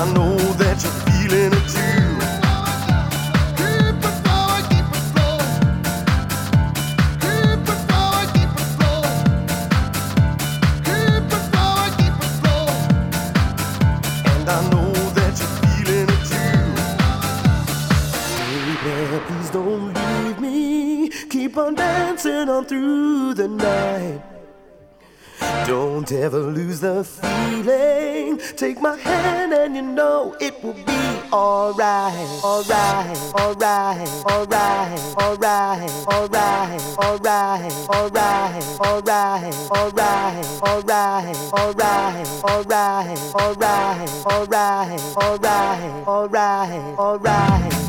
I know that you're feeling it too. Keep it flowing, keep it flowing. Keep it flowing, keep it flowing. Keep it flowing, keep it flowing. And I know that you're feeling it too. Baby, please don't leave me. Keep on dancing on through the night. Don't ever lose the feeling. Take my hand and you know it will be alright. Alright, alright, alright, alright, alright, alright, alright, alright, alright, alright, alright, alright, alright, alright, alright, alright, alright. Right.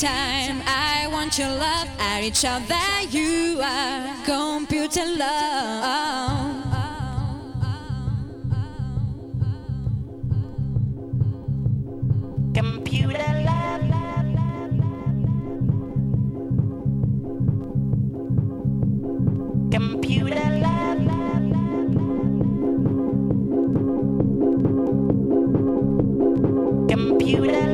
time. I want your love. I reach out there, you are computer love. Computer love. Computer love. Computer love.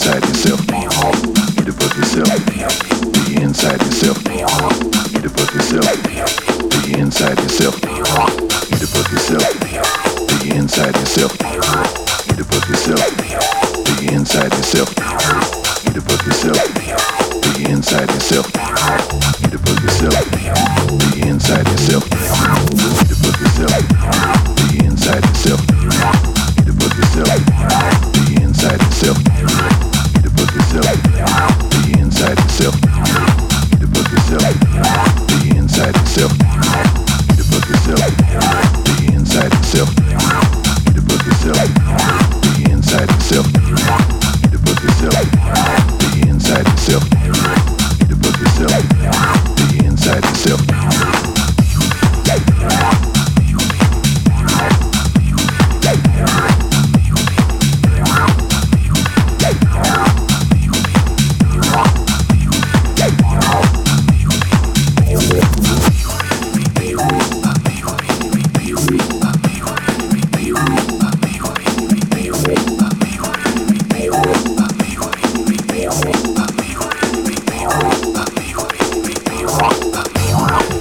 inside yourself. Get above yourself. Dig inside yourself. Get above yourself. Dig inside yourself. Get above yourself. Dig inside yourself. Get above yourself. Dig inside yourself. Get above yourself. Dig inside yourself. Get above yourself. Dig inside yourself. Get above yourself. Dig inside yourself. Get above yourself. Dig inside yourself. Rock.